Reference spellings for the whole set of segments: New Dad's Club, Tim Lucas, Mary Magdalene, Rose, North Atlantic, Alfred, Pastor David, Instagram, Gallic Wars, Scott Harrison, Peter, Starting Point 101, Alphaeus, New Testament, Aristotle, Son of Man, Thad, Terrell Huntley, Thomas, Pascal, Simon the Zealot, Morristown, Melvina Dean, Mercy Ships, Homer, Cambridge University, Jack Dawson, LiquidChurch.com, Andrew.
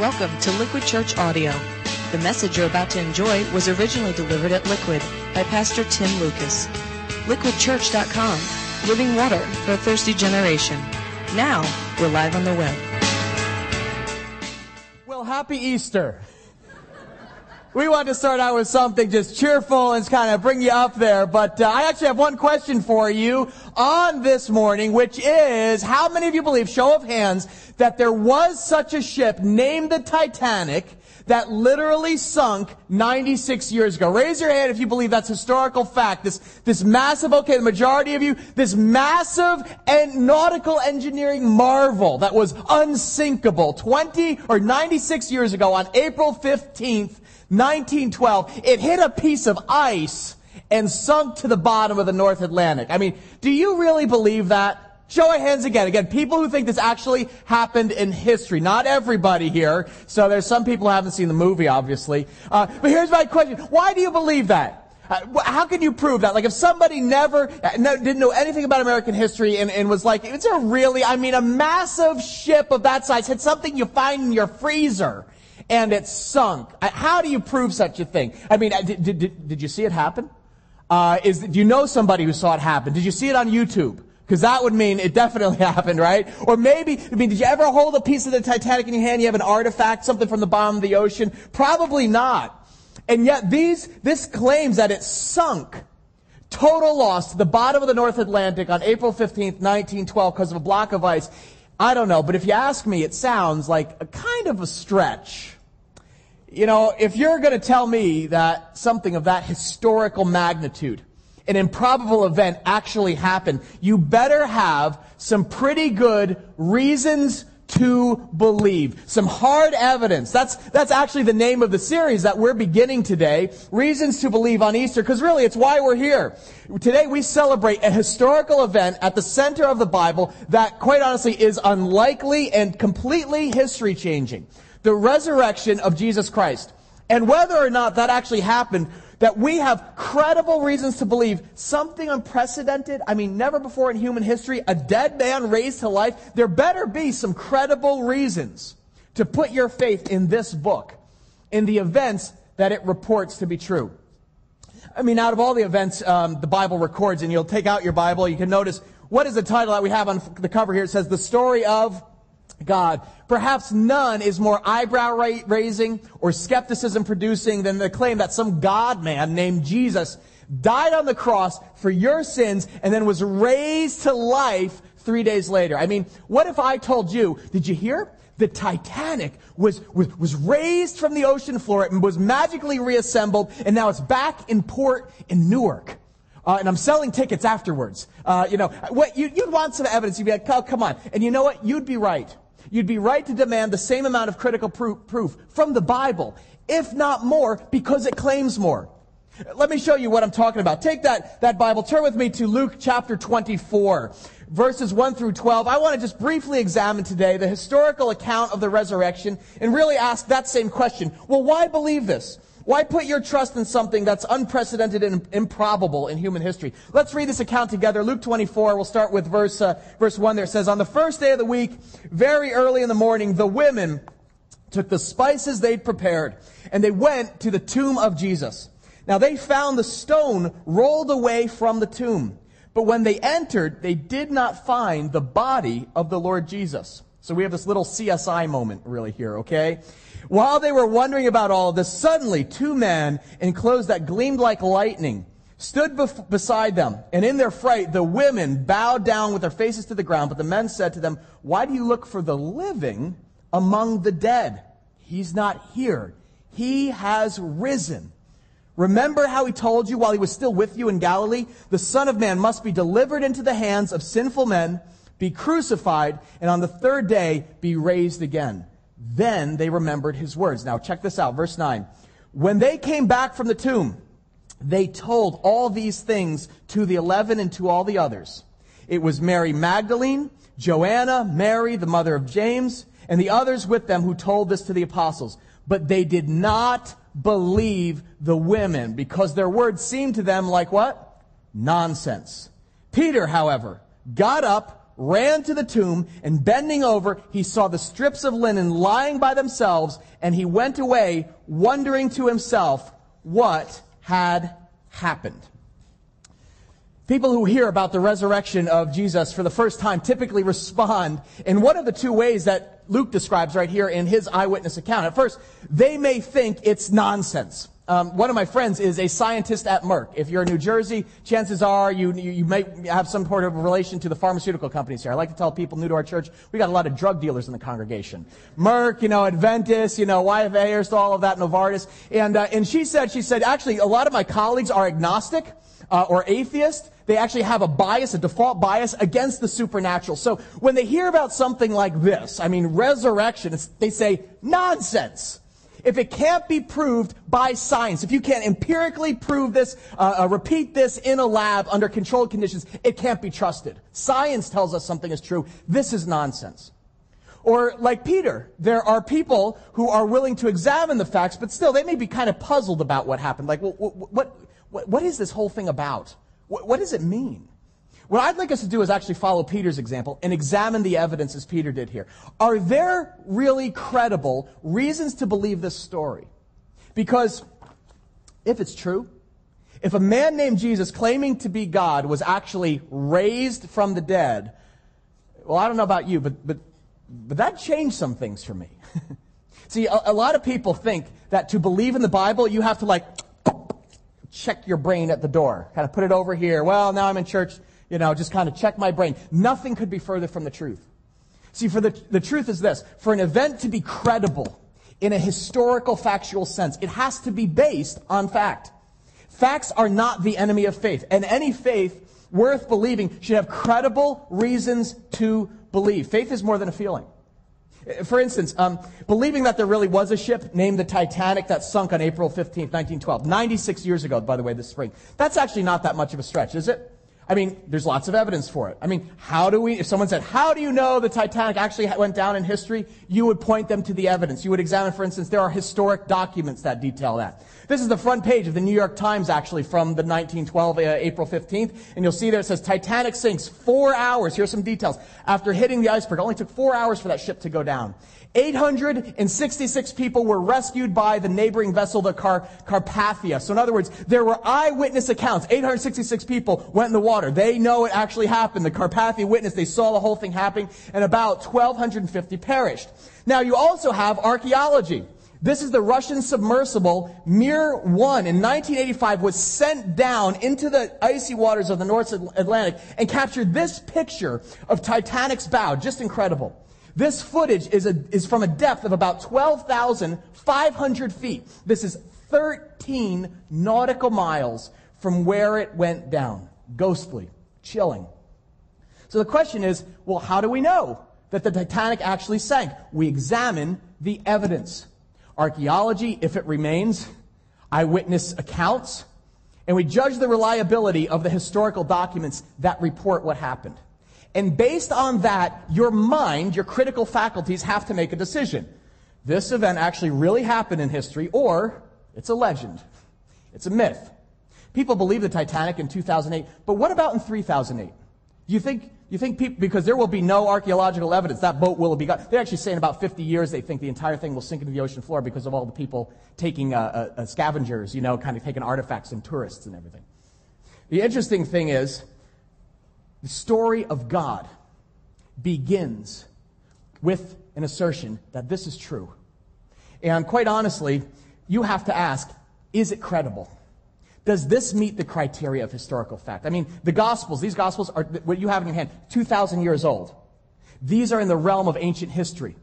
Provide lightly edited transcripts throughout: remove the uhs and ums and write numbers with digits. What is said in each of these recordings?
Welcome to Liquid Church Audio. The message you're about to enjoy was originally delivered at Liquid by Pastor Tim Lucas. LiquidChurch.com, living water for a thirsty generation. Now, we're live on the web. Well, happy Easter. We want to start out with something just cheerful and kind of bring you up there, but I actually have one question for you on this morning, which is, how many of you believe, show of hands, that there was such a ship named the Titanic that literally sunk 96 years ago? Raise your hand if you believe that's historical fact. This massive, okay, the majority of you, this massive and nautical engineering marvel that was unsinkable 96 years ago on April 15th, 1912, it hit a piece of ice and sunk to the bottom of the North Atlantic. I mean, do you really believe that? Show of hands again. Again, people who think this actually happened in history. Not everybody here. So there's some people who haven't seen the movie, obviously. But here's my question. Why do you believe that? How can you prove that? Like, if somebody didn't know anything about American history and was like, it's a massive ship of that size hit something you find in your freezer and it sunk. How do you prove such a thing? I mean, did you see it happen? Do you know somebody who saw it happen? Did you see it on YouTube? Because that would mean it definitely happened, right? Or maybe, did you ever hold a piece of the Titanic in your hand? You have an artifact, something from the bottom of the ocean? Probably not. And yet this claims that it sunk, total loss, to the bottom of the North Atlantic on April 15th, 1912, because of a block of ice. I don't know, but if you ask me, it sounds like a kind of a stretch. You know, if you're going to tell me that something of that historical magnitude, an improbable event, actually happened, you better have some pretty good reasons to believe. Some hard evidence. That's actually the name of the series that we're beginning today, Reasons to Believe on Easter, because really it's why we're here. Today we celebrate a historical event at the center of the Bible that, quite honestly, is unlikely and completely history-changing. The resurrection of Jesus Christ. And whether or not that actually happened, that we have credible reasons to believe something unprecedented, never before in human history, a dead man raised to life, there better be some credible reasons to put your faith in this book, in the events that it reports to be true. Out of all the events the Bible records, and you'll take out your Bible, you can notice, what is the title that we have on the cover here? It says, The Story of God. Perhaps none is more eyebrow-raising or skepticism-producing than the claim that some God-man named Jesus died on the cross for your sins and then was raised to life 3 days later. What if I told you, did you hear? The Titanic was raised from the ocean floor and was magically reassembled, and now it's back in port in Newark. And I'm selling tickets afterwards. You'd want some evidence. You'd be like, oh, come on. And you know what? You'd be right. You'd be right to demand the same amount of critical proof from the Bible, if not more, because it claims more. Let me show you what I'm talking about. Take that Bible. Turn with me to Luke chapter 24, verses 1 through 12. I want to just briefly examine today the historical account of the resurrection and really ask that same question. Well, why believe this? Why put your trust in something that's unprecedented and improbable in human history? Let's read this account together. Luke 24, we'll start with verse 1 there. It says, On the first day of the week, very early in the morning, the women took the spices they'd prepared, and they went to the tomb of Jesus. Now they found the stone rolled away from the tomb. But when they entered, they did not find the body of the Lord Jesus. So we have this little CSI moment really here, okay? While they were wondering about all of this, suddenly two men in clothes that gleamed like lightning stood beside them. And in their fright, the women bowed down with their faces to the ground. But the men said to them, Why do you look for the living among the dead? He's not here. He has risen. Remember how he told you while he was still with you in Galilee? The Son of Man must be delivered into the hands of sinful men, be crucified, and on the third day be raised again. Then they remembered his words. Now check this out, verse 9. When they came back from the tomb, they told all these things to the 11 and to all the others. It was Mary Magdalene, Joanna, Mary, the mother of James, and the others with them who told this to the apostles. But they did not believe the women, because their words seemed to them like what? Nonsense. Peter, however, got up, ran to the tomb, and bending over, he saw the strips of linen lying by themselves, and he went away, wondering to himself what had happened. People who hear about the resurrection of Jesus for the first time typically respond in one of the two ways that Luke describes right here in his eyewitness account. At first, they may think it's nonsense. One of my friends is a scientist at Merck. If you're in New Jersey, chances are you may have some sort of relation to the pharmaceutical companies here. I like to tell people new to our church, we got a lot of drug dealers in the congregation. Merck, Adventis, YFA, Aristotle, all of that, Novartis. And she said, actually, a lot of my colleagues are agnostic or atheist. They actually have a default bias against the supernatural. So when they hear about something like this, resurrection, they say, nonsense. If it can't be proved by science, if you can't empirically prove this, repeat this in a lab under controlled conditions, it can't be trusted. Science tells us something is true. This is nonsense. Or like Peter, there are people who are willing to examine the facts, but still they may be kind of puzzled about what happened. Like, well, what is this whole thing about? What does it mean? What I'd like us to do is actually follow Peter's example and examine the evidence as Peter did here. Are there really credible reasons to believe this story? Because if it's true, if a man named Jesus claiming to be God was actually raised from the dead, well, I don't know about you, but that changed some things for me. See, a lot of people think that to believe in the Bible, you have to check your brain at the door, kind of put it over here. Well, now I'm in church. Just kind of check my brain. Nothing could be further from the truth. See, for the truth is this. For an event to be credible in a historical, factual sense, it has to be based on fact. Facts are not the enemy of faith. And any faith worth believing should have credible reasons to believe. Faith is more than a feeling. For instance, believing that there really was a ship named the Titanic that sunk on April 15th, 1912, 96 years ago, by the way, this spring. That's actually not that much of a stretch, is it? There's lots of evidence for it. If someone said, how do you know the Titanic actually went down in history? You would point them to the evidence. You would examine, for instance, there are historic documents that detail that. This is the front page of the New York Times, actually, from the 1912, April 15th. And you'll see there it says, Titanic sinks 4 hours. Here's some details. After hitting the iceberg, it only took 4 hours for that ship to go down. 866 people were rescued by the neighboring vessel, the Carpathia. So in other words, there were eyewitness accounts. 866 people went in the water. They know it actually happened. The Carpathia witnessed. They saw the whole thing happening, and about 1,250 perished. Now you also have archaeology. This is the Russian submersible Mir-1 in 1985 was sent down into the icy waters of the North Atlantic and captured this picture of Titanic's bow. Just incredible. This footage is from a depth of about 12,500 feet. This is 13 nautical miles from where it went down. Ghostly, chilling. So the question is, well, how do we know that the Titanic actually sank? We examine the evidence. Archaeology, if it remains, eyewitness accounts, and we judge the reliability of the historical documents that report what happened. And based on that, your mind, your critical faculties have to make a decision. This event actually really happened in history, or it's a legend. It's a myth. People believe the Titanic in 2008, but what about in 3008? You think people, because there will be no archaeological evidence, that boat will be gone. They're actually saying about 50 years they think the entire thing will sink into the ocean floor because of all the people taking scavengers, kind of taking artifacts and tourists and everything. The interesting thing is, the story of God begins with an assertion that this is true. And quite honestly, you have to ask, is it credible? Does this meet the criteria of historical fact? The Gospels, these Gospels are what you have in your hand, 2,000 years old. These are in the realm of ancient history.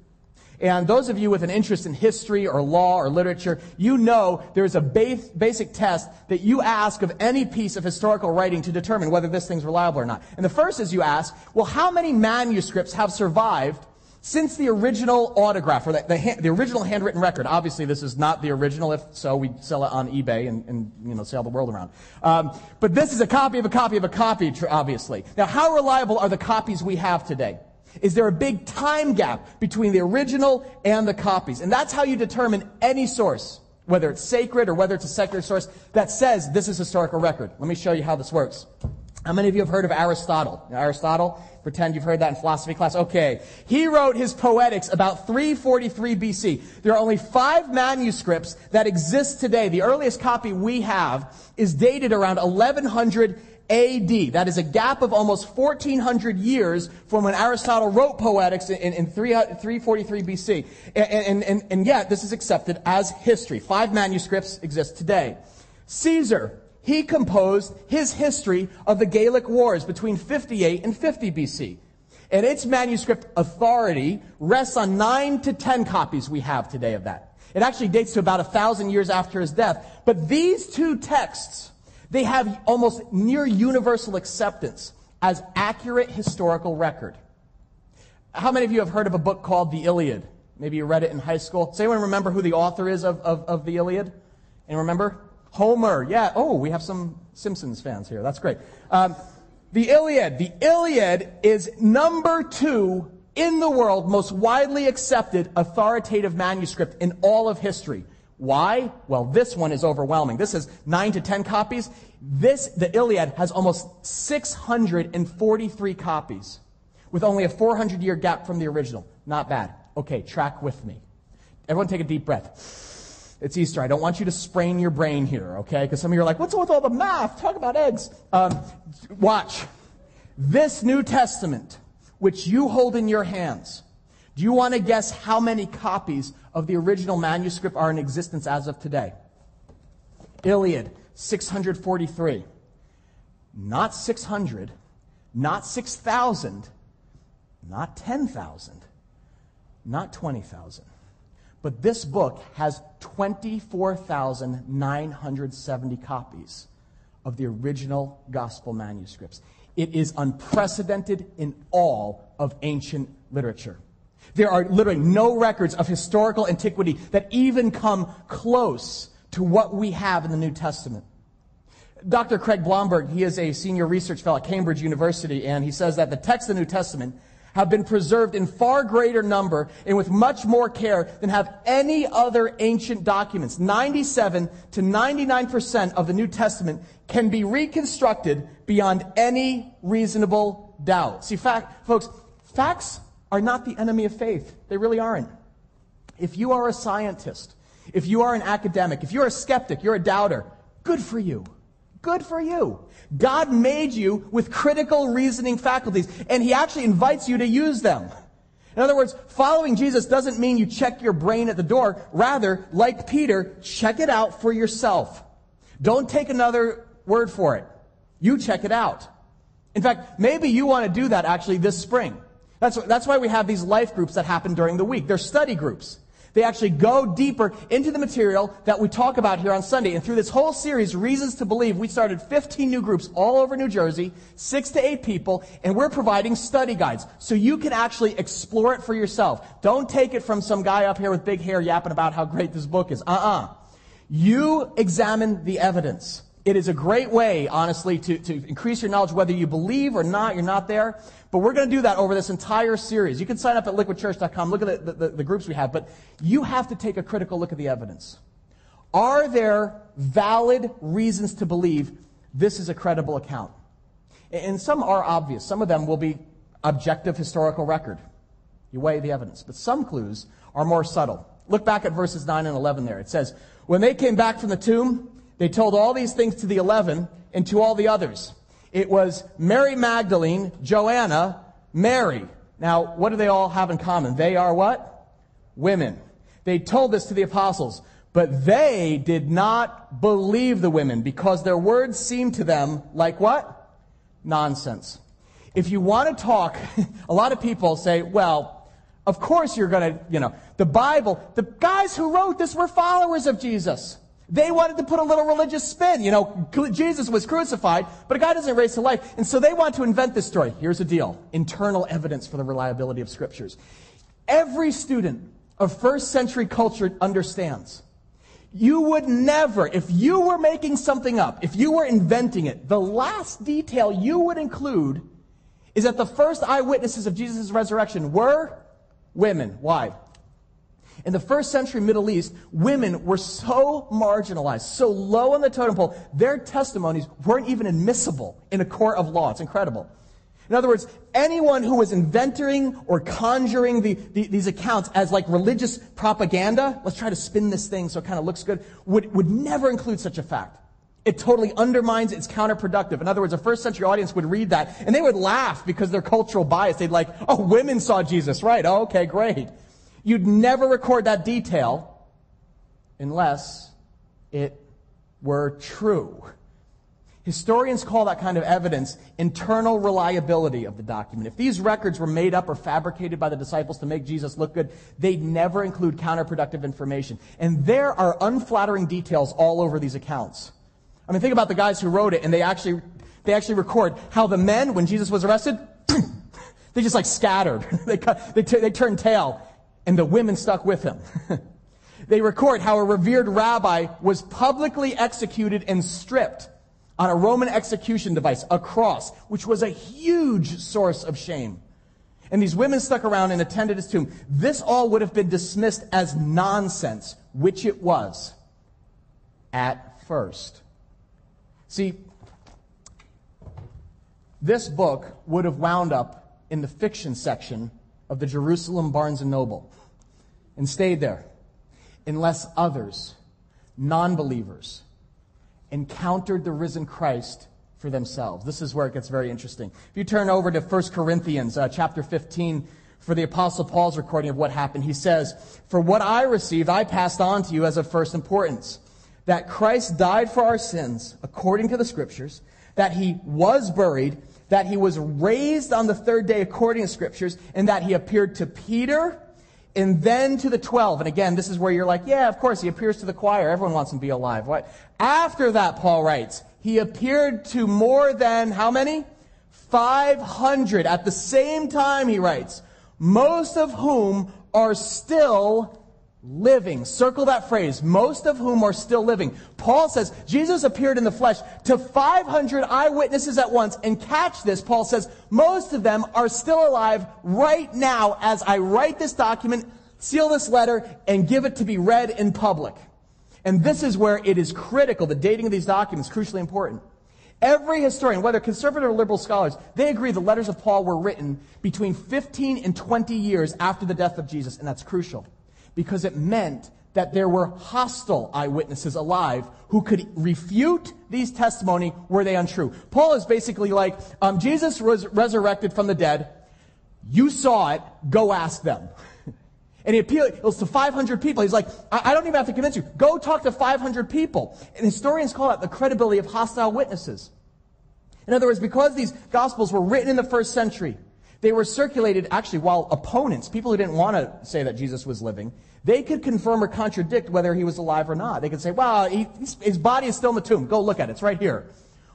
And those of you with an interest in history or law or literature, you know there's a basic test that you ask of any piece of historical writing to determine whether this thing's reliable or not. And the first is you ask, well, how many manuscripts have survived since the original autograph or the original handwritten record? Obviously, this is not the original. If so, we'd sell it on eBay and sail the world around. But this is a copy of a copy of a copy, obviously. Now, how reliable are the copies we have today? Is there a big time gap between the original and the copies? And that's how you determine any source, whether it's sacred or whether it's a secular source, that says this is historical record. Let me show you how this works. How many of you have heard of Aristotle? Now, Aristotle, pretend you've heard that in philosophy class. Okay. He wrote his Poetics about 343 BC. There are only 5 manuscripts that exist today. The earliest copy we have is dated around 1100 AD. That is a gap of almost 1400 years from when Aristotle wrote Poetics in 343 BC. And yet, this is accepted as history. 5 manuscripts exist today. Caesar. He composed his history of the Gallic Wars between 58 and 50 BC. And its manuscript authority rests on 9 to 10 copies we have today of that. It actually dates to about 1,000 years after his death. But these 2 texts, they have almost near universal acceptance as accurate historical record. How many of you have heard of a book called The Iliad? Maybe you read it in high school. Does anyone remember who the author is of The Iliad? And remember? Homer, yeah. Oh, we have some Simpsons fans here. That's great. The Iliad. The Iliad is number 2 in the world, most widely accepted authoritative manuscript in all of history. Why? Well, this one is overwhelming. This is 9 to 10 copies. The Iliad has almost 643 copies with only a 400-year gap from the original. Not bad. Okay, track with me. Everyone take a deep breath. It's Easter. I don't want you to sprain your brain here, okay? Because some of you are like, what's with all the math? Talk about eggs. Watch. This New Testament, which you hold in your hands, do you want to guess how many copies of the original manuscript are in existence as of today? Iliad, 643. Not 600, not 6,000, not 10,000, not 20,000. But this book has 24,970 copies of the original gospel manuscripts. It is unprecedented in all of ancient literature. There are literally no records of historical antiquity that even come close to what we have in the New Testament. Dr. Craig Blomberg, he is a senior research fellow at Cambridge University, and he says that the text of the New Testament have been preserved in far greater number and with much more care than have any other ancient documents. 97 to 99% of the New Testament can be reconstructed beyond any reasonable doubt. See, facts are not the enemy of faith. They really aren't. If you are a scientist, if you are an academic, if you're a skeptic, you're a doubter, good for you. Good for you. God made you with critical reasoning faculties, and He actually invites you to use them. In other words, following Jesus doesn't mean you check your brain at the door. Rather, like Peter, check it out for yourself. Don't take another word for it. You check it out. In fact, maybe you want to do that actually this spring. That's why we have these life groups that happen during the week. They're study groups. They actually go deeper into the material that we talk about here on Sunday. And through this whole series, Reasons to Believe, we started 15 new groups all over New Jersey, 6 to 8 people, and we're providing study guides so you can actually explore it for yourself. Don't take it from some guy up here with big hair yapping about how great this book is. You examine the evidence. It is a great way, honestly, to increase your knowledge, whether you believe or not, you're not there. But we're going to do that over this entire series. You can sign up at LiquidChurch.com. Look at the groups we have. But you have to take a critical look at the evidence. Are there valid reasons to believe this is a credible account? And some are obvious. Some of them will be objective historical record. You weigh the evidence. But some clues are more subtle. Look back at verses 9 and 11 there. It says, when they came back from the tomb, they told all these things to the 11 and to all the others. It was Mary Magdalene, Joanna, Mary. Now, what do they all have in common? They are what? Women. They told this to the apostles, but they did not believe the women because their words seemed to them like what? Nonsense. If you want to talk, a lot of people say, well, of course you're going to, the Bible, the guys who wrote this were followers of Jesus. They wanted to put a little religious spin. Jesus was crucified, but a guy doesn't raise to life. And so they want to invent this story. Here's the deal. Internal evidence for the reliability of scriptures. Every student of first century culture understands. You would never, if you were making something up, if you were inventing it, the last detail you would include is that the first eyewitnesses of Jesus' resurrection were women. Why? In the first century Middle East, women were so marginalized, so low on the totem pole, their testimonies weren't even admissible in a court of law. It's incredible. In other words, anyone who was inventing or conjuring these accounts as like religious propaganda, let's try to spin this thing so it kind of looks good, would never include such a fact. It totally undermines, it's counterproductive. In other words, a first century audience would read that and they would laugh because their cultural bias. They'd like, oh, women saw Jesus, right? Oh, okay, great. You'd never record that detail unless it were true. Historians call that kind of evidence internal reliability of the document. If these records were made up or fabricated by the disciples to make Jesus look good, they'd never include counterproductive information. And there are unflattering details all over these accounts. I mean, think about the guys who wrote it, and they actually record how the men, when Jesus was arrested, they just like scattered. They turned tail, and the women stuck with him. They record how a revered rabbi was publicly executed and stripped on a Roman execution device, a cross, which was a huge source of shame. And these women stuck around and attended his tomb. This all would have been dismissed as nonsense, which it was at first. See, this book would have wound up in the fiction section of the Jerusalem Barnes & Noble and stayed there unless others, non-believers, encountered the risen Christ for themselves. This is where it gets very interesting. If you turn over to 1 Corinthians chapter 15 for the Apostle Paul's recording of what happened, he says, "For what I received, I passed on to you as of first importance, that Christ died for our sins according to the Scriptures, that he was buried, that he was raised on the third day according to Scriptures, and that he appeared to Peter and then to the 12. And again, this is where you're like, yeah, of course, he appears to the choir. Everyone wants him to be alive. What? After that, Paul writes, he appeared to more than how many? 500. At the same time, he writes, most of whom are still living. Circle that phrase, most of whom are still living. Paul says Jesus appeared in the flesh to 500 eyewitnesses at once. And catch this, Paul says, most of them are still alive right now as I write this document, seal this letter, and give it to be read in public. And this is where it is critical. The dating of these documents is crucially important. Every historian, whether conservative or liberal scholars, they agree the letters of Paul were written between 15 and 20 years after the death of Jesus. And that's crucial, because it meant that there were hostile eyewitnesses alive who could refute these testimony were they untrue. Paul is basically like, Jesus was resurrected from the dead. You saw it. Go ask them. And he appeals to 500 people. He's like, I don't even have to convince you. Go talk to 500 people. And historians call that the credibility of hostile witnesses. In other words, because these Gospels were written in the first century, they were circulated actually while opponents, people who didn't want to say that Jesus was living, they could confirm or contradict whether he was alive or not. They could say, well, his body is still in the tomb. Go look at it. It's right here.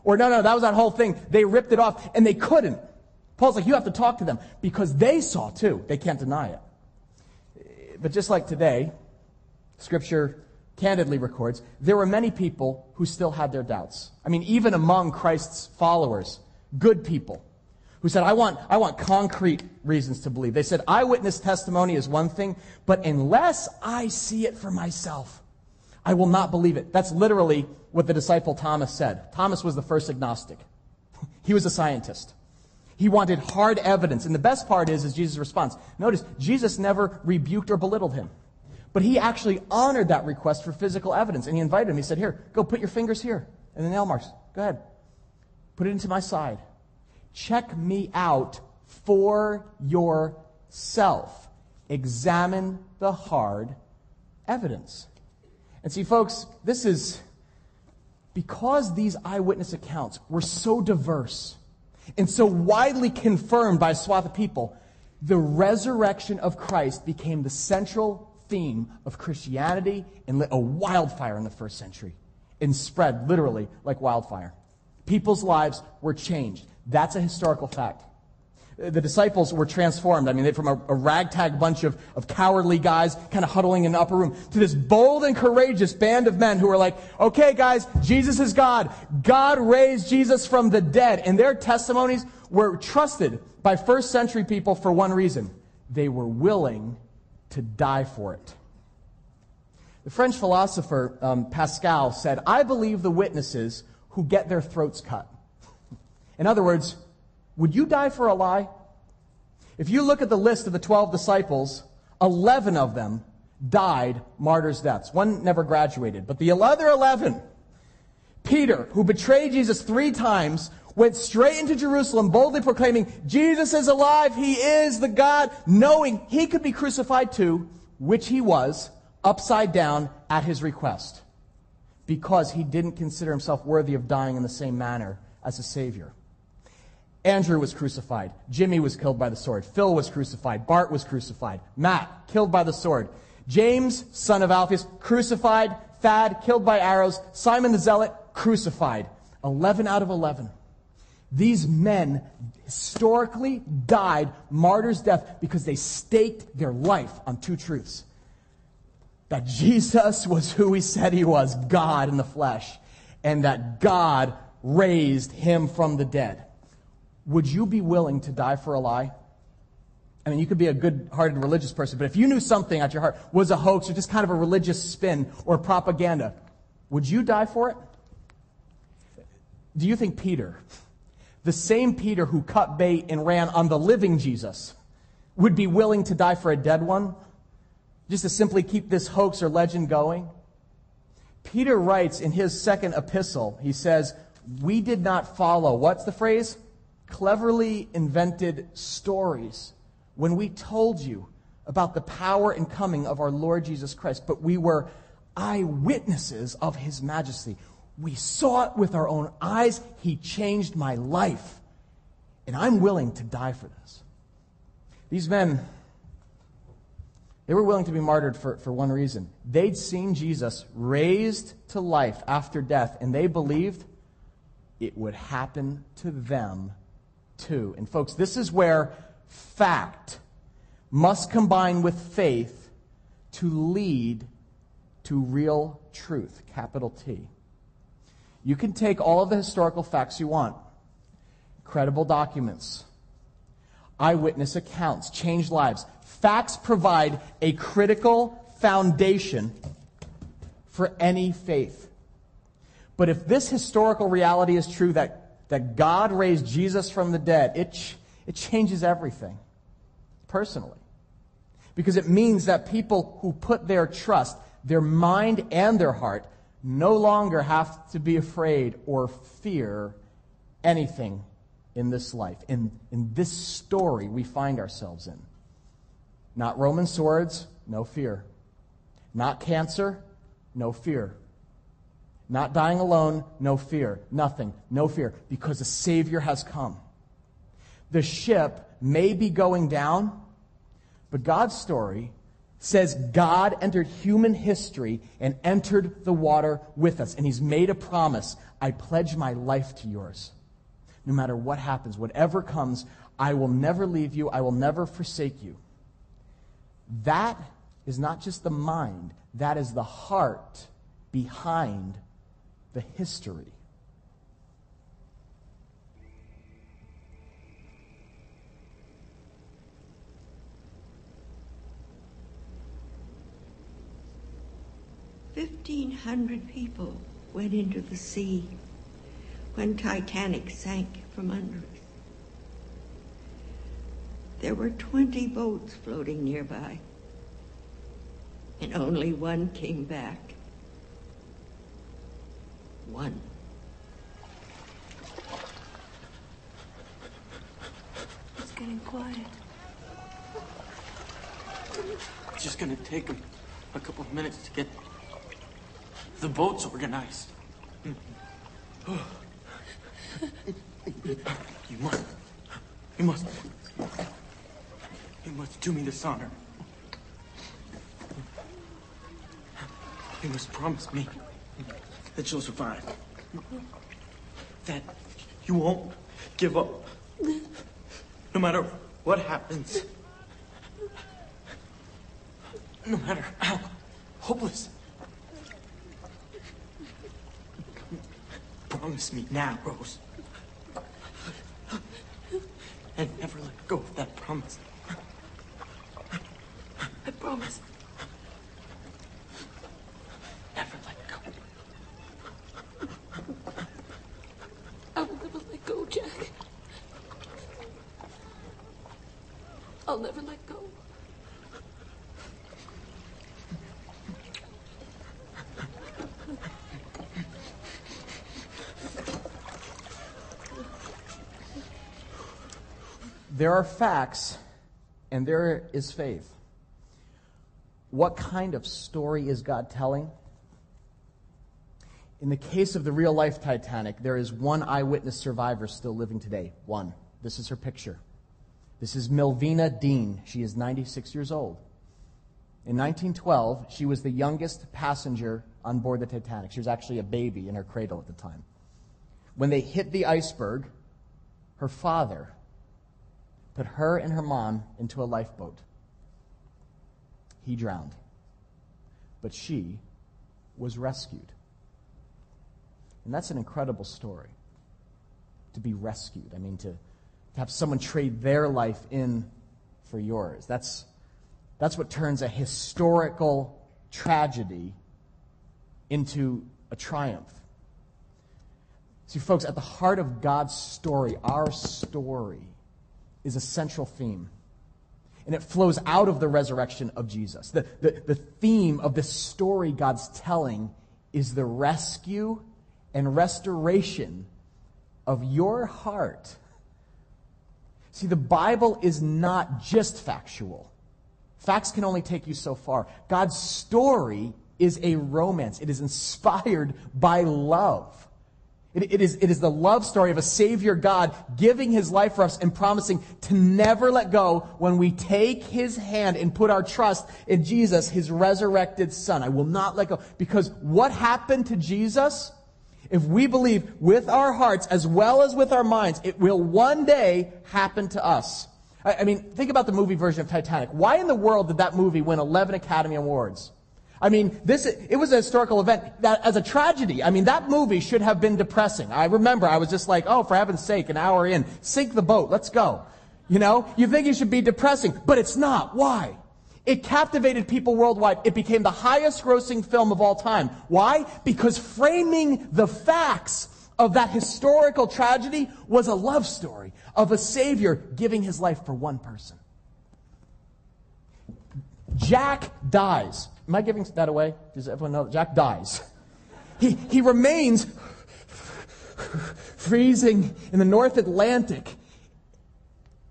Or no, that was that whole thing. They ripped it off, and they couldn't. Paul's like, you have to talk to them because they saw too. They can't deny it. But just like today, Scripture candidly records, there were many people who still had their doubts. I mean, even among Christ's followers, good people, who said, I want concrete reasons to believe. They said, eyewitness testimony is one thing, but unless I see it for myself, I will not believe it. That's literally what the disciple Thomas said. Thomas was the first agnostic. He was a scientist. He wanted hard evidence. And the best part is Jesus' response. Notice, Jesus never rebuked or belittled him, but he actually honored that request for physical evidence. And he invited him. He said, here, go put your fingers here and the nail marks. Go ahead. Put it into my side. Check me out for yourself. Examine the hard evidence. And see, folks, this is because these eyewitness accounts were so diverse and so widely confirmed by a swath of people, the resurrection of Christ became the central theme of Christianity and lit a wildfire in the first century and spread literally like wildfire. People's lives were changed. That's a historical fact. The disciples were transformed. I mean, they from a ragtag bunch of cowardly guys kind of huddling in an upper room to this bold and courageous band of men who were like, okay, guys, Jesus is God. God raised Jesus from the dead. And their testimonies were trusted by first century people for one reason. They were willing to die for it. The French philosopher Pascal said, "I believe the witnesses who get their throats cut." In other words, would you die for a lie? If you look at the list of the 12 disciples, 11 of them died martyrs' deaths. One never graduated. But the other 11, Peter, who betrayed Jesus 3 times, went straight into Jerusalem, boldly proclaiming, "Jesus is alive, he is the God," knowing he could be crucified too, which he was, upside down at his request, because he didn't consider himself worthy of dying in the same manner as a Savior. Andrew was crucified. Jimmy was killed by the sword. Phil was crucified. Bart was crucified. Matt, killed by the sword. James, son of Alphaeus, crucified. Thad, killed by arrows. Simon the Zealot, crucified. 11 out of 11. These men historically died martyrs' death because they staked their life on 2 truths. That Jesus was who he said he was, God in the flesh, and that God raised him from the dead. Would you be willing to die for a lie? I mean, you could be a good-hearted religious person, but if you knew something at your heart was a hoax or just kind of a religious spin or propaganda, would you die for it? Do you think Peter, the same Peter who cut bait and ran on the living Jesus, would be willing to die for a dead one, just to simply keep this hoax or legend going? Peter writes in his second epistle, he says, "We did not follow," what's the phrase? "Cleverly invented stories when we told you about the power and coming of our Lord Jesus Christ, but we were eyewitnesses of his majesty. We saw it with our own eyes. He changed my life, and I'm willing to die for this." These men, they were willing to be martyred for one reason. They'd seen Jesus raised to life after death, and they believed it would happen to them too. And folks, this is where fact must combine with faith to lead to real truth, capital T. You can take all of the historical facts you want, credible documents, eyewitness accounts, changed lives. Facts provide a critical foundation for any faith. But if this historical reality is true, that God raised Jesus from the dead, it changes everything, personally. Because it means that people who put their trust, their mind and their heart, no longer have to be afraid or fear anything in this life, in this story we find ourselves in. Not Roman swords, no fear. Not cancer, no fear. Not dying alone, no fear. Nothing, no fear, because a Savior has come. The ship may be going down, but God's story says God entered human history and entered the water with us. And he's made a promise. I pledge my life to yours. No matter what happens, whatever comes, I will never leave you. I will never forsake you. That is not just the mind. That is the heart behind the history. "1,500 people went into the sea when Titanic sank from under us. There were 20 boats floating nearby, and only one came back. One." "It's getting quiet. It's just going to take a couple of minutes to get the boat's organized. You must do me this honor. You must promise me that you'll survive. That you won't give up, no matter what happens. No matter how hopeless. Promise me now, Rose. And never let go of that promise." "I promise." never let go. There are facts, and there is faith. What kind of story is God telling? In the case of the real-life Titanic, there is one eyewitness survivor still living today. One. This is her picture. This is Melvina Dean. She is 96 years old. In 1912, she was the youngest passenger on board the Titanic. She was actually a baby in her cradle at the time. When they hit the iceberg, her father put her and her mom into a lifeboat. He drowned. But she was rescued. And that's an incredible story, to be rescued. I mean, to have someone trade their life in for yours. That's what turns a historical tragedy into a triumph. See, folks, at the heart of God's story, our story, is a central theme. And it flows out of the resurrection of Jesus. The theme of this story God's telling is the rescue and restoration of your heart. See, the Bible is not just factual. Facts can only take you so far. God's story is a romance. It is inspired by love. It is the love story of a Savior God giving His life for us and promising to never let go when we take His hand and put our trust in Jesus, His resurrected Son. I will not let go. Because what happened to Jesus? If we believe with our hearts as well as with our minds, it will one day happen to us. I mean, think about the movie version of Titanic. Why in the world did that movie win 11 Academy Awards? I mean, it was a historical event that, as a tragedy, I mean, that movie should have been depressing. I remember I was just like, oh, for heaven's sake, an hour in, sink the boat, let's go. You know, you think it should be depressing, but it's not. Why? It captivated people worldwide. It became the highest-grossing film of all time. Why? Because framing the facts of that historical tragedy was a love story of a Savior giving His life for one person. Jack dies. Am I giving that away? Does everyone know that? Jack dies. He remains freezing in the North Atlantic,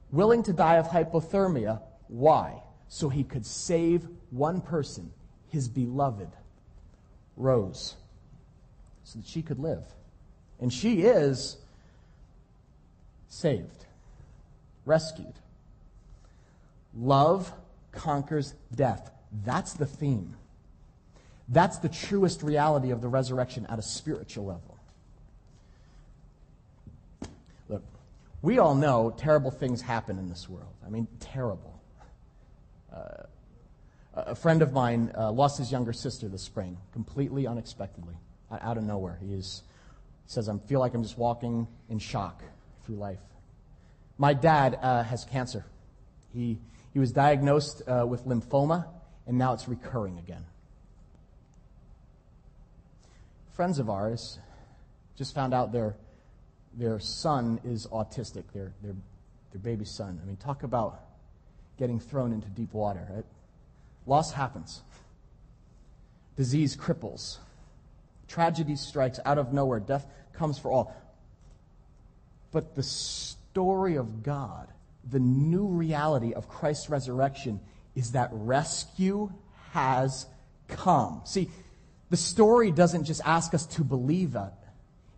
willing to die of hypothermia. Why? So He could save one person, His beloved, Rose, so that she could live. And she is saved, rescued. Love conquers death. That's the theme. That's the truest reality of the resurrection at a spiritual level. Look, we all know terrible things happen in this world. I mean, terrible. A friend of mine lost his younger sister this spring, completely unexpectedly, out of nowhere. He says, I feel like I'm just walking in shock through life. My dad has cancer. He was diagnosed with lymphoma, and now it's recurring again. Friends of ours just found out their son is autistic, their baby son. I mean, talk about getting thrown into deep water, right? Loss happens. Disease cripples. Tragedy strikes out of nowhere. Death comes for all. But the story of God, the new reality of Christ's resurrection, is that rescue has come. See, the story doesn't just ask us to believe it.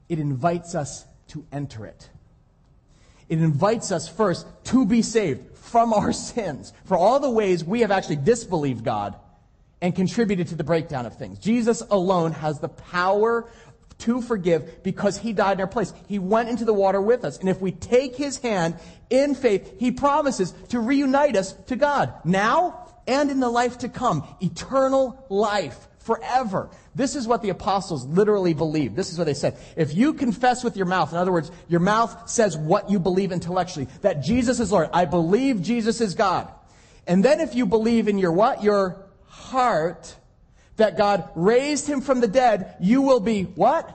It invites us to enter it. It invites us first to be saved from our sins, for all the ways we have actually disbelieved God and contributed to the breakdown of things. Jesus alone has the power to forgive because He died in our place. He went into the water with us. And if we take His hand in faith, He promises to reunite us to God now and in the life to come, eternal life. Forever. This is what the apostles literally believed. This is what they said. If you confess with your mouth, in other words, your mouth says what you believe intellectually, that Jesus is Lord. I believe Jesus is God. And then if you believe in your what? Your heart, that God raised Him from the dead, you will be what?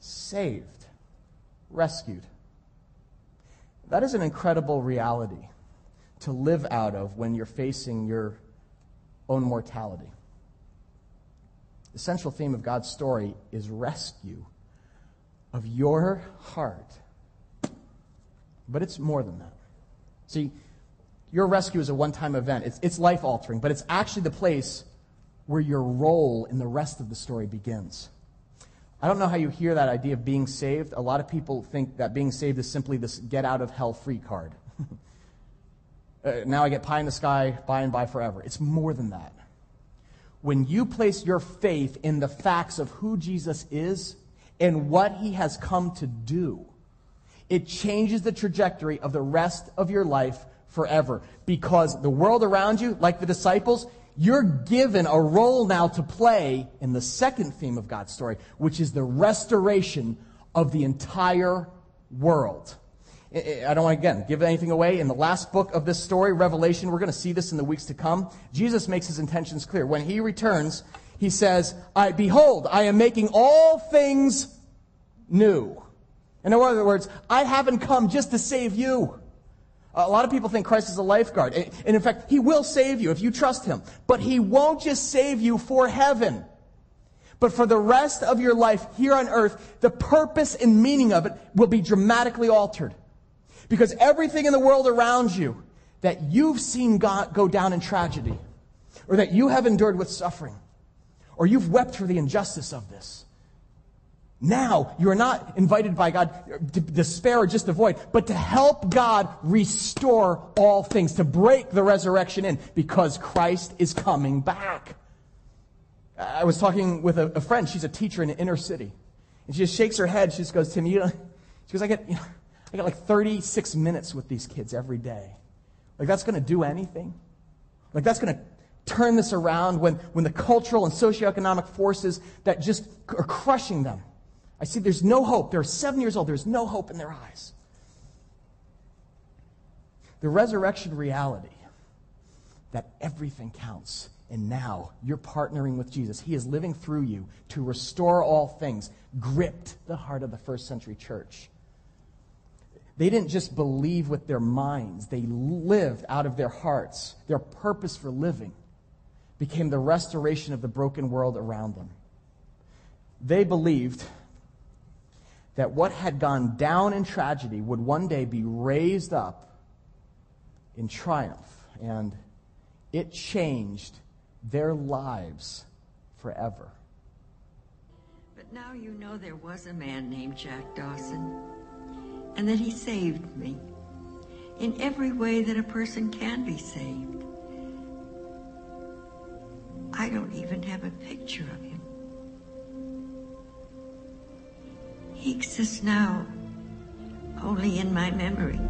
Saved. Rescued. That is an incredible reality. to live out of when you're facing your own mortality. The central theme of God's story is rescue of your heart. But it's more than that. See, your rescue is a one-time event. It's life-altering, but it's actually the place where your role in the rest of the story begins. I don't know how you hear that idea of being saved. A lot of people think that being saved is simply this get-out-of-hell-free card. Now I get pie in the sky, by and by forever. It's more than that. When you place your faith in the facts of who Jesus is and what he has come to do, it changes the trajectory of the rest of your life forever. Because the world around you, like the disciples, you're given a role now to play in the second theme of God's story, which is the restoration of the entire world. I don't want to, again, give anything away. In the last book of this story, Revelation, we're going to see this in the weeks to come. Jesus makes his intentions clear. When he returns, he says, Behold, I am making all things new. In other words, I haven't come just to save you. A lot of people think Christ is a lifeguard. And in fact, he will save you if you trust him. But he won't just save you for heaven. But for the rest of your life here on earth, the purpose and meaning of it will be dramatically altered. Because everything in the world around you that you've seen God go down in tragedy, or that you have endured with suffering, or you've wept for the injustice of this, now you are not invited by God to despair or just avoid, but to help God restore all things, to break the resurrection in, because Christ is coming back. I was talking with a friend. She's a teacher in an inner city. And she just shakes her head. She just goes, Tim, she goes, I get like 36 minutes with these kids every day. Like, that's going to do anything? Like, that's going to turn this around when the cultural and socioeconomic forces that just are crushing them. I see there's no hope. They're 7 years old. There's no hope in their eyes. The resurrection reality that everything counts. And now you're partnering with Jesus. He is living through you to restore all things. Gripped the heart of the first century church. They didn't just believe with their minds. They lived out of their hearts. Their purpose for living became the restoration of the broken world around them. They believed that what had gone down in tragedy would one day be raised up in triumph, and it changed their lives forever. But now you know there was a man named Jack Dawson, and that he saved me in every way that a person can be saved. I don't even have a picture of him. He exists now, only in my memory.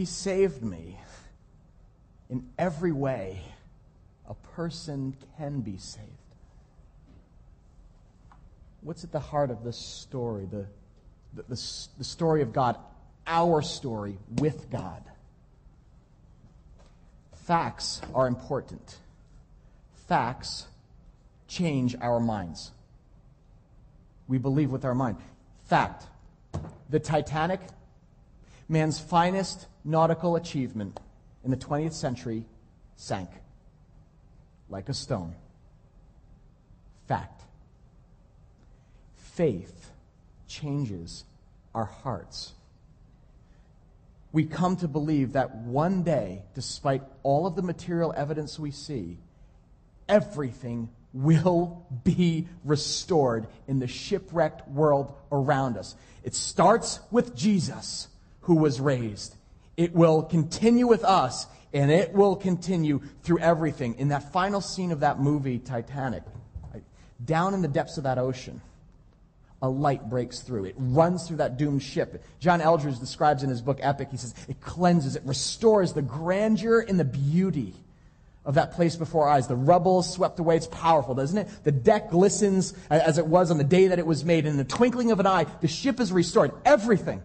He saved me. In every way, a person can be saved. What's at the heart of this story, the story of God, our story with God? Facts are important. Facts change our minds. We believe with our mind. Fact. The Titanic, man's finest nautical achievement in the 20th century, sank like a stone. Fact. Faith changes our hearts. We come to believe that one day, despite all of the material evidence we see, everything will be restored in the shipwrecked world around us. It starts with Jesus, who was raised. It will continue with us, and it will continue through everything. In that final scene of that movie, Titanic, down in the depths of that ocean, a light breaks through. It runs through that doomed ship. John Eldredge describes in his book Epic, he says, it cleanses, it restores the grandeur and the beauty of that place before our eyes. The rubble swept away. It's powerful, doesn't it? The deck glistens as it was on the day that it was made. In the twinkling of an eye, the ship is restored. Everything.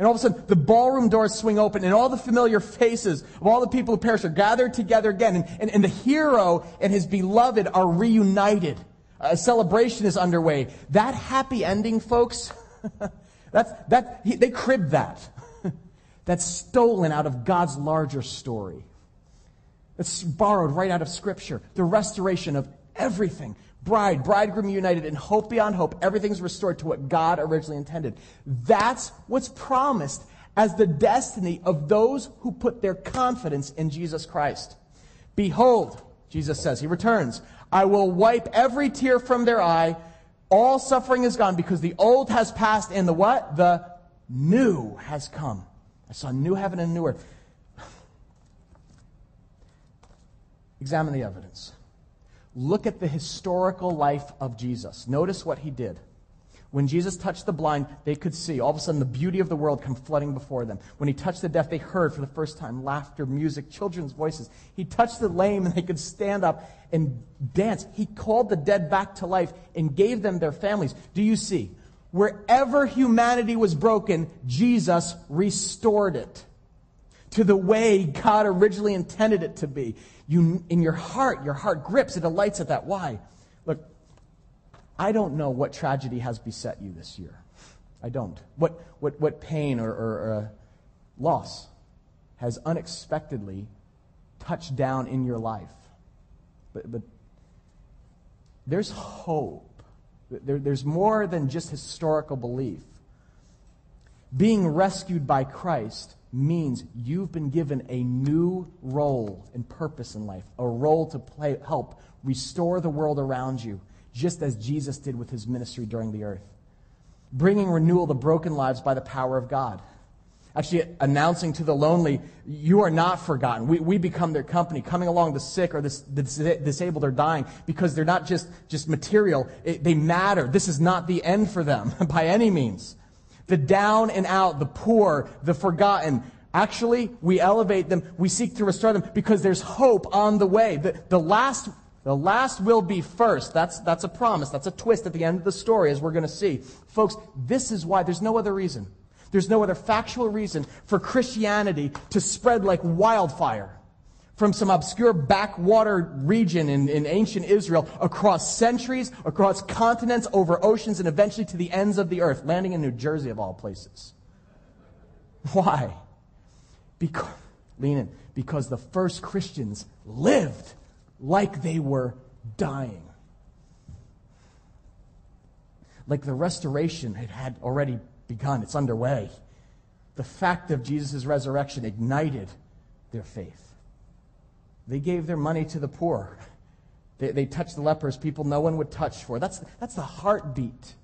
And all of a sudden, the ballroom doors swing open, and all the familiar faces of all the people who perished are gathered together again. And the hero and his beloved are reunited. A celebration is underway. That happy ending, folks, they cribbed that. That's stolen out of God's larger story. It's borrowed right out of Scripture. The restoration of everything. Bridegroom united in hope beyond hope. Everything's restored to what God originally intended. That's what's promised as the destiny of those who put their confidence in Jesus Christ. Behold, Jesus says, he returns, I will wipe every tear from their eye. All suffering is gone because the old has passed and the what? The new has come. I saw a new heaven and a new earth. Examine the evidence. Look at the historical life of Jesus. Notice what he did. When Jesus touched the blind, they could see. All of a sudden, the beauty of the world come flooding before them. When he touched the deaf, they heard for the first time laughter, music, children's voices. He touched the lame, and they could stand up and dance. He called the dead back to life and gave them their families. Do you see? Wherever humanity was broken, Jesus restored it to the way God originally intended it to be. You, in your heart grips, it delights at that. Why? Look, I don't know what tragedy has beset you this year. I don't. What pain or loss has unexpectedly touched down in your life? But there's hope. There's more than just historical belief. Being rescued by Christ means you've been given a new role and purpose in life, a role to play, help restore the world around you, just as Jesus did with his ministry during the earth. Bringing renewal to broken lives by the power of God. Actually, announcing to the lonely, you are not forgotten. We become their company. Coming along the sick or the disabled or dying, because they're not just material. They matter. This is not the end for them by any means. The down and out, the poor, the forgotten. Actually, we elevate them. We seek to restore them because there's hope on the way. The last will be first. That's a promise. That's a twist at the end of the story, as we're going to see. Folks, this is why there's no other reason. There's no other factual reason for Christianity to spread like wildfire from some obscure backwater region in ancient Israel across centuries, across continents, over oceans, and eventually to the ends of the earth, landing in New Jersey of all places. Why? Because the first Christians lived like they were dying. Like the restoration had already begun. It's underway. The fact of Jesus' resurrection ignited their faith. They gave their money to the poor. They touched the lepers, people no one would touch for. That's the heartbeat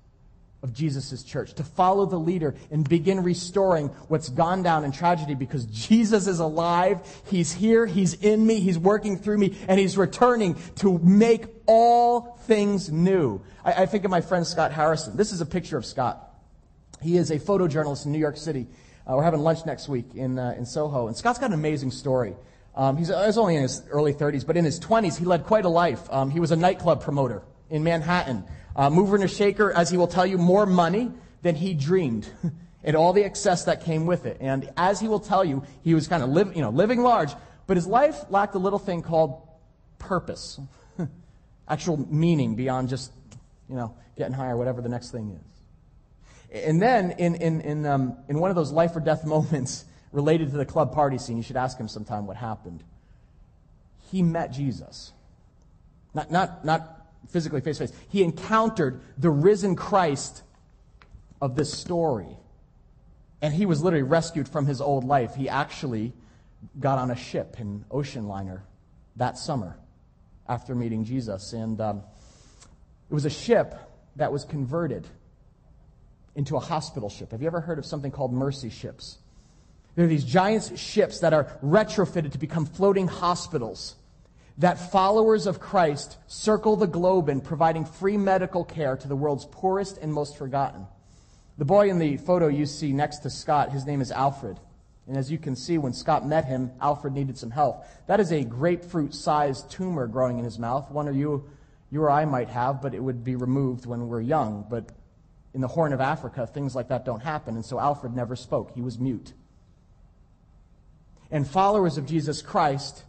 of Jesus' church, to follow the leader and begin restoring what's gone down in tragedy, because Jesus is alive. He's here. He's in me. He's working through me. And he's returning to make all things new. I think of my friend Scott Harrison. This is a picture of Scott. He is a photojournalist in New York City. We're having lunch next week in Soho. And Scott's got an amazing story. He's only in his early 30s, but in his 20s, he led quite a life. He was a nightclub promoter in Manhattan. Mover and a shaker, as he will tell you, more money than he dreamed, and all the excess that came with it. And as he will tell you, he was kind of living large, but his life lacked a little thing called purpose, actual meaning beyond just, getting high or whatever the next thing is. And then in one of those life or death moments related to the club party scene, you should ask him sometime what happened. He met Jesus. Not physically face to face. He encountered the risen Christ of this story. And he was literally rescued from his old life. He actually got on a ship, an ocean liner, that summer after meeting Jesus. And it was a ship that was converted into a hospital ship. Have you ever heard of something called mercy ships? There are these giant ships that are retrofitted to become floating hospitals that followers of Christ circle the globe in, providing free medical care to the world's poorest and most forgotten. The boy in the photo you see next to Scott, his name is Alfred. And as you can see, when Scott met him, Alfred needed some help. That is a grapefruit-sized tumor growing in his mouth, one you or I might have, but it would be removed when we're young. But in the Horn of Africa, things like that don't happen, and so Alfred never spoke. He was mute. And followers of Jesus Christ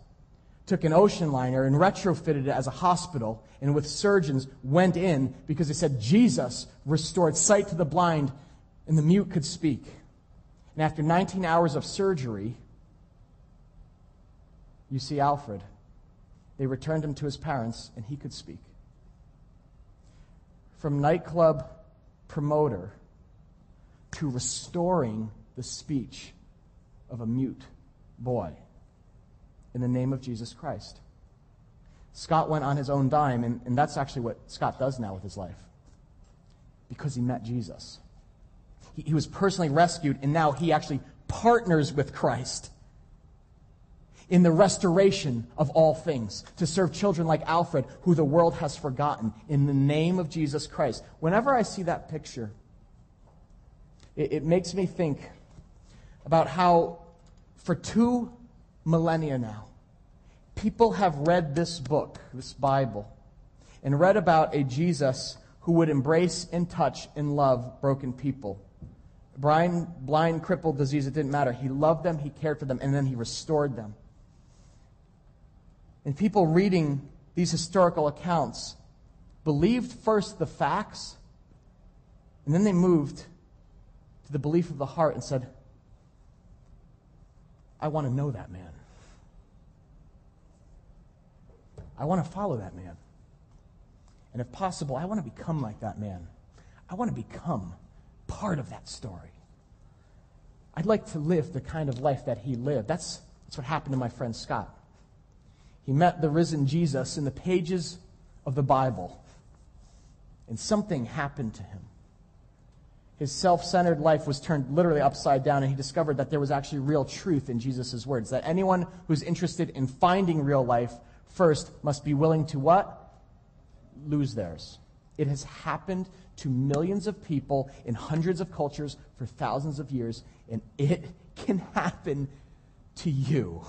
took an ocean liner and retrofitted it as a hospital, and with surgeons went in because they said Jesus restored sight to the blind and the mute could speak. And after 19 hours of surgery, you see Alfred. They returned him to his parents and he could speak. From nightclub promoter to restoring the speech of a mute boy in the name of Jesus Christ. Scott went on his own dime, and that's actually what Scott does now with his life, because he met Jesus. He was personally rescued, and now he actually partners with Christ in the restoration of all things, to serve children like Alfred, who the world has forgotten, in the name of Jesus Christ. Whenever I see that picture, it makes me think about how for 2 millennia now, people have read this book, this Bible, and read about a Jesus who would embrace and touch and love broken people. Blind, crippled, disease, it didn't matter. He loved them, he cared for them, and then he restored them. And people reading these historical accounts believed first the facts, and then they moved to the belief of the heart and said, I want to know that man. I want to follow that man. And if possible, I want to become like that man. I want to become part of that story. I'd like to live the kind of life that he lived. That's what happened to my friend Scott. He met the risen Jesus in the pages of the Bible, and something happened to him. His self-centered life was turned literally upside down, and he discovered that there was actually real truth in Jesus' words, that anyone who's interested in finding real life first must be willing to what? Lose theirs. It has happened to millions of people in hundreds of cultures for thousands of years, and it can happen to you.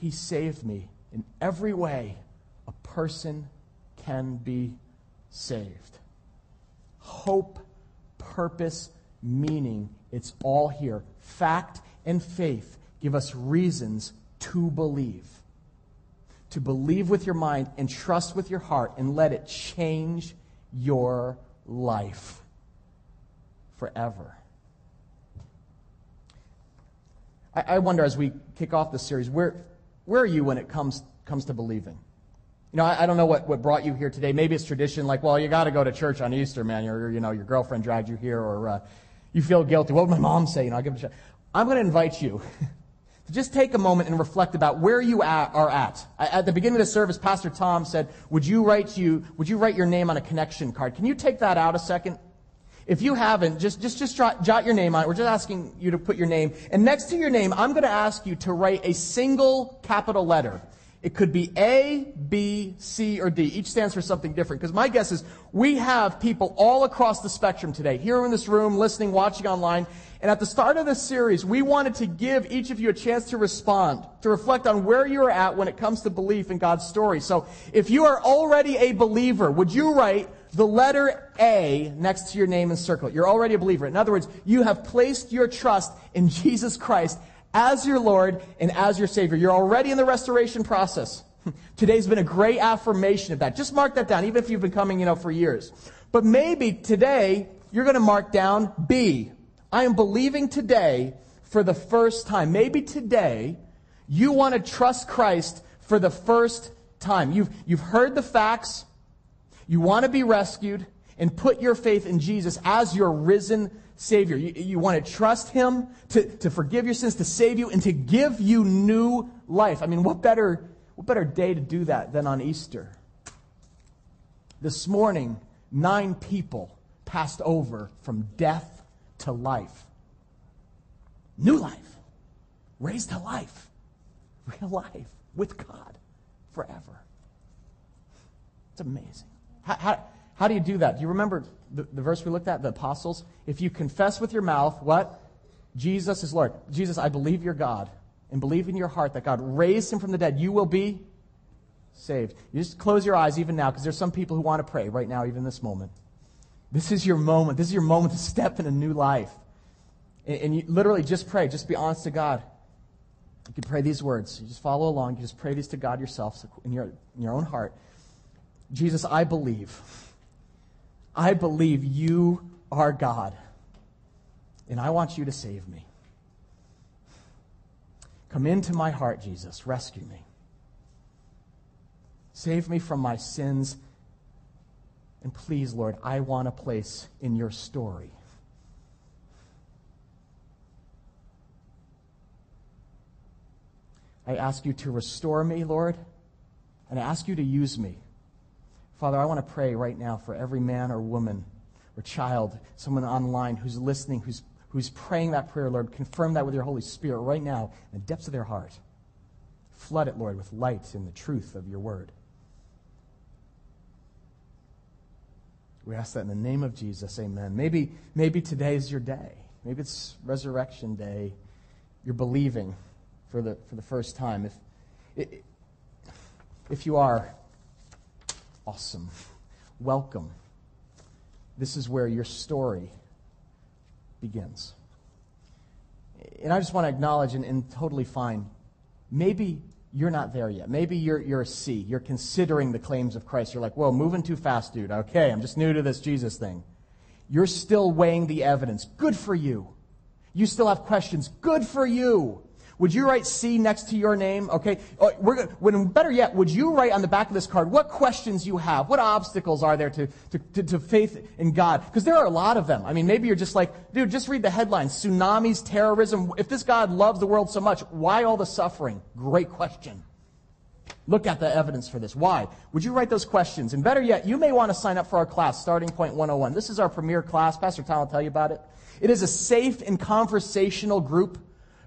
He saved me. In every way, a person can be saved. Hope, purpose, meaning, it's all here. Fact and faith give us reasons to believe. To believe with your mind and trust with your heart and let it change your life forever. I wonder, as we kick off this series, where are you when it comes to believing? I don't know what brought you here today. Maybe it's tradition, like, well, you got to go to church on Easter, man. Your girlfriend dragged you here, or you feel guilty. What would my mom say? I'll give it a shot. I'm going to invite you to just take a moment and reflect about where you are at. At the beginning of the service, Pastor Tom said, "Would you write your name on a connection card?" Can you take that out a second? If you haven't, just jot your name on it. We're just asking you to put your name, and next to your name, I'm going to ask you to write a single capital letter. It could be A, B, C, or D. Each stands for something different. Because my guess is we have people all across the spectrum today, here in this room, listening, watching online. And at the start of this series, we wanted to give each of you a chance to respond, to reflect on where you're at when it comes to belief in God's story. So if you are already a believer, would you write the letter A next to your name and circle it? You're already a believer. In other words, you have placed your trust in Jesus Christ as your Lord and as your Savior. You're already in the restoration process. Today's been a great affirmation of that. Just mark that down, even if you've been coming, for years. But maybe today, you're going to mark down B. I am believing today for the first time. Maybe today, you want to trust Christ for the first time. You've heard the facts. You want to be rescued and put your faith in Jesus as your risen Savior. You want to trust Him to forgive your sins, to save you, and to give you new life. I mean, what better day to do that than on Easter? This morning, 9 people passed over from death to life. New life. Raised to life. Real life with God forever. It's amazing. How do you do that? Do you remember the verse we looked at, the apostles? If you confess with your mouth, what? Jesus is Lord. Jesus, I believe you're God. And believe in your heart that God raised him from the dead. You will be saved. You just close your eyes even now, because there's some people who want to pray right now, even this moment. This is your moment. This is your moment to step in a new life. And you literally just pray. Just be honest to God. You can pray these words. You just follow along. You just pray these to God yourself in your own heart. Jesus, I believe. I believe you are God. And I want you to save me. Come into my heart, Jesus. Rescue me. Save me from my sins. And please, Lord, I want a place in your story. I ask you to restore me, Lord. And I ask you to use me. Father, I want to pray right now for every man or woman or child, someone online who's listening, who's praying that prayer, Lord. Confirm that with your Holy Spirit right now in the depths of their heart. Flood it, Lord, with light and the truth of your word. We ask that in the name of Jesus, amen. Maybe today is your day. Maybe it's Resurrection Day. You're believing for the first time. If you are, awesome. Welcome. This is where your story begins. And I just want to acknowledge and totally fine, maybe you're not there yet. Maybe you're a C. You're considering the claims of Christ. You're like, whoa, moving too fast, dude. Okay, I'm just new to this Jesus thing. You're still weighing the evidence. Good for you. You still have questions. Good for you. Would you write C next to your name? Okay. Better yet, would you write on the back of this card what questions you have? What obstacles are there to faith in God? Because there are a lot of them. I mean, maybe you're just like, dude, just read the headlines. Tsunamis, terrorism. If this God loves the world so much, why all the suffering? Great question. Look at the evidence for this. Why? Would you write those questions? And better yet, you may want to sign up for our class, Starting Point 101. This is our premier class. Pastor Tom will tell you about it. It is a safe and conversational group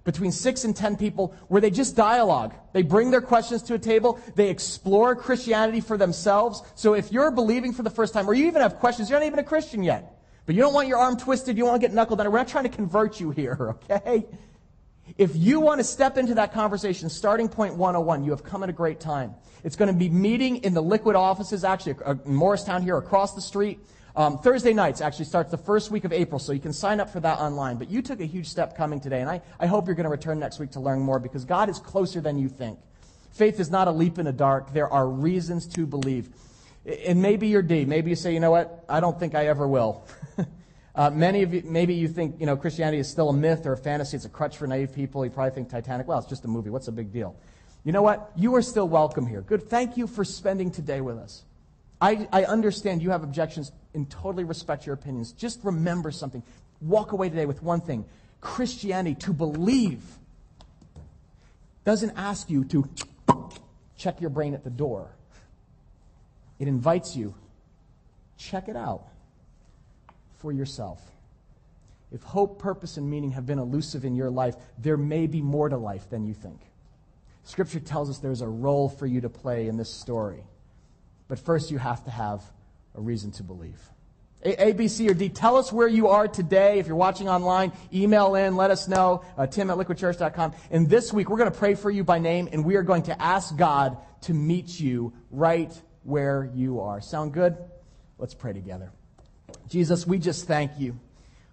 between 6 and 10 people, where they just dialogue. They bring their questions to a table. They explore Christianity for themselves. So if you're believing for the first time, or you even have questions, you're not even a Christian yet, but you don't want your arm twisted, you don't want to get knuckled down. We're not trying to convert you here, okay? If you want to step into that conversation, Starting Point 101, you have come at a great time. It's going to be meeting in the Liquid offices, actually, in Morristown here across the street. Thursday nights actually starts the first week of April, so you can sign up for that online. But you took a huge step coming today, and I hope you're going to return next week to learn more, because God is closer than you think. Faith is not a leap in the dark. There are reasons to believe. And maybe you're D. Maybe you say, you know what, I don't think I ever will. Many of you, maybe you think, Christianity is still a myth or a fantasy. It's a crutch for naive people. You probably think Titanic, well, it's just a movie. What's the big deal? You know what? You are still welcome here. Good. Thank you for spending today with us. I understand you have objections and totally respect your opinions. Just remember something. Walk away today with one thing. Christianity, to believe, doesn't ask you to check your brain at the door. It invites you, check it out for yourself. If hope, purpose, and meaning have been elusive in your life, there may be more to life than you think. Scripture tells us there's a role for you to play in this story. But first, you have to have a reason to believe. A, B, C, or D. Tell us where you are today. If you're watching online, email in. Let us know. Tim@LiquidChurch.com. And this week, we're going to pray for you by name, and we are going to ask God to meet you right where you are. Sound good? Let's pray together. Jesus, we just thank you.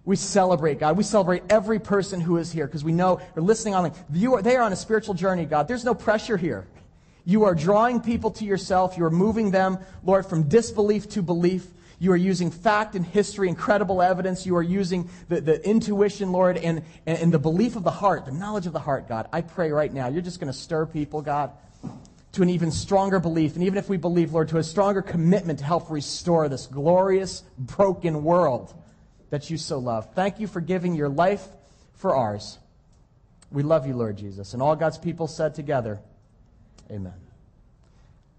We celebrate, God. We celebrate every person who is here because we know they're listening online. They are on a spiritual journey, God. There's no pressure here. You are drawing people to yourself. You are moving them, Lord, from disbelief to belief. You are using fact and history, incredible evidence. You are using the intuition, Lord, and the belief of the heart, the knowledge of the heart, God. I pray right now, you're just going to stir people, God, to an even stronger belief. And even if we believe, Lord, to a stronger commitment to help restore this glorious, broken world that you so love. Thank you for giving your life for ours. We love you, Lord Jesus. And all God's people said together, amen.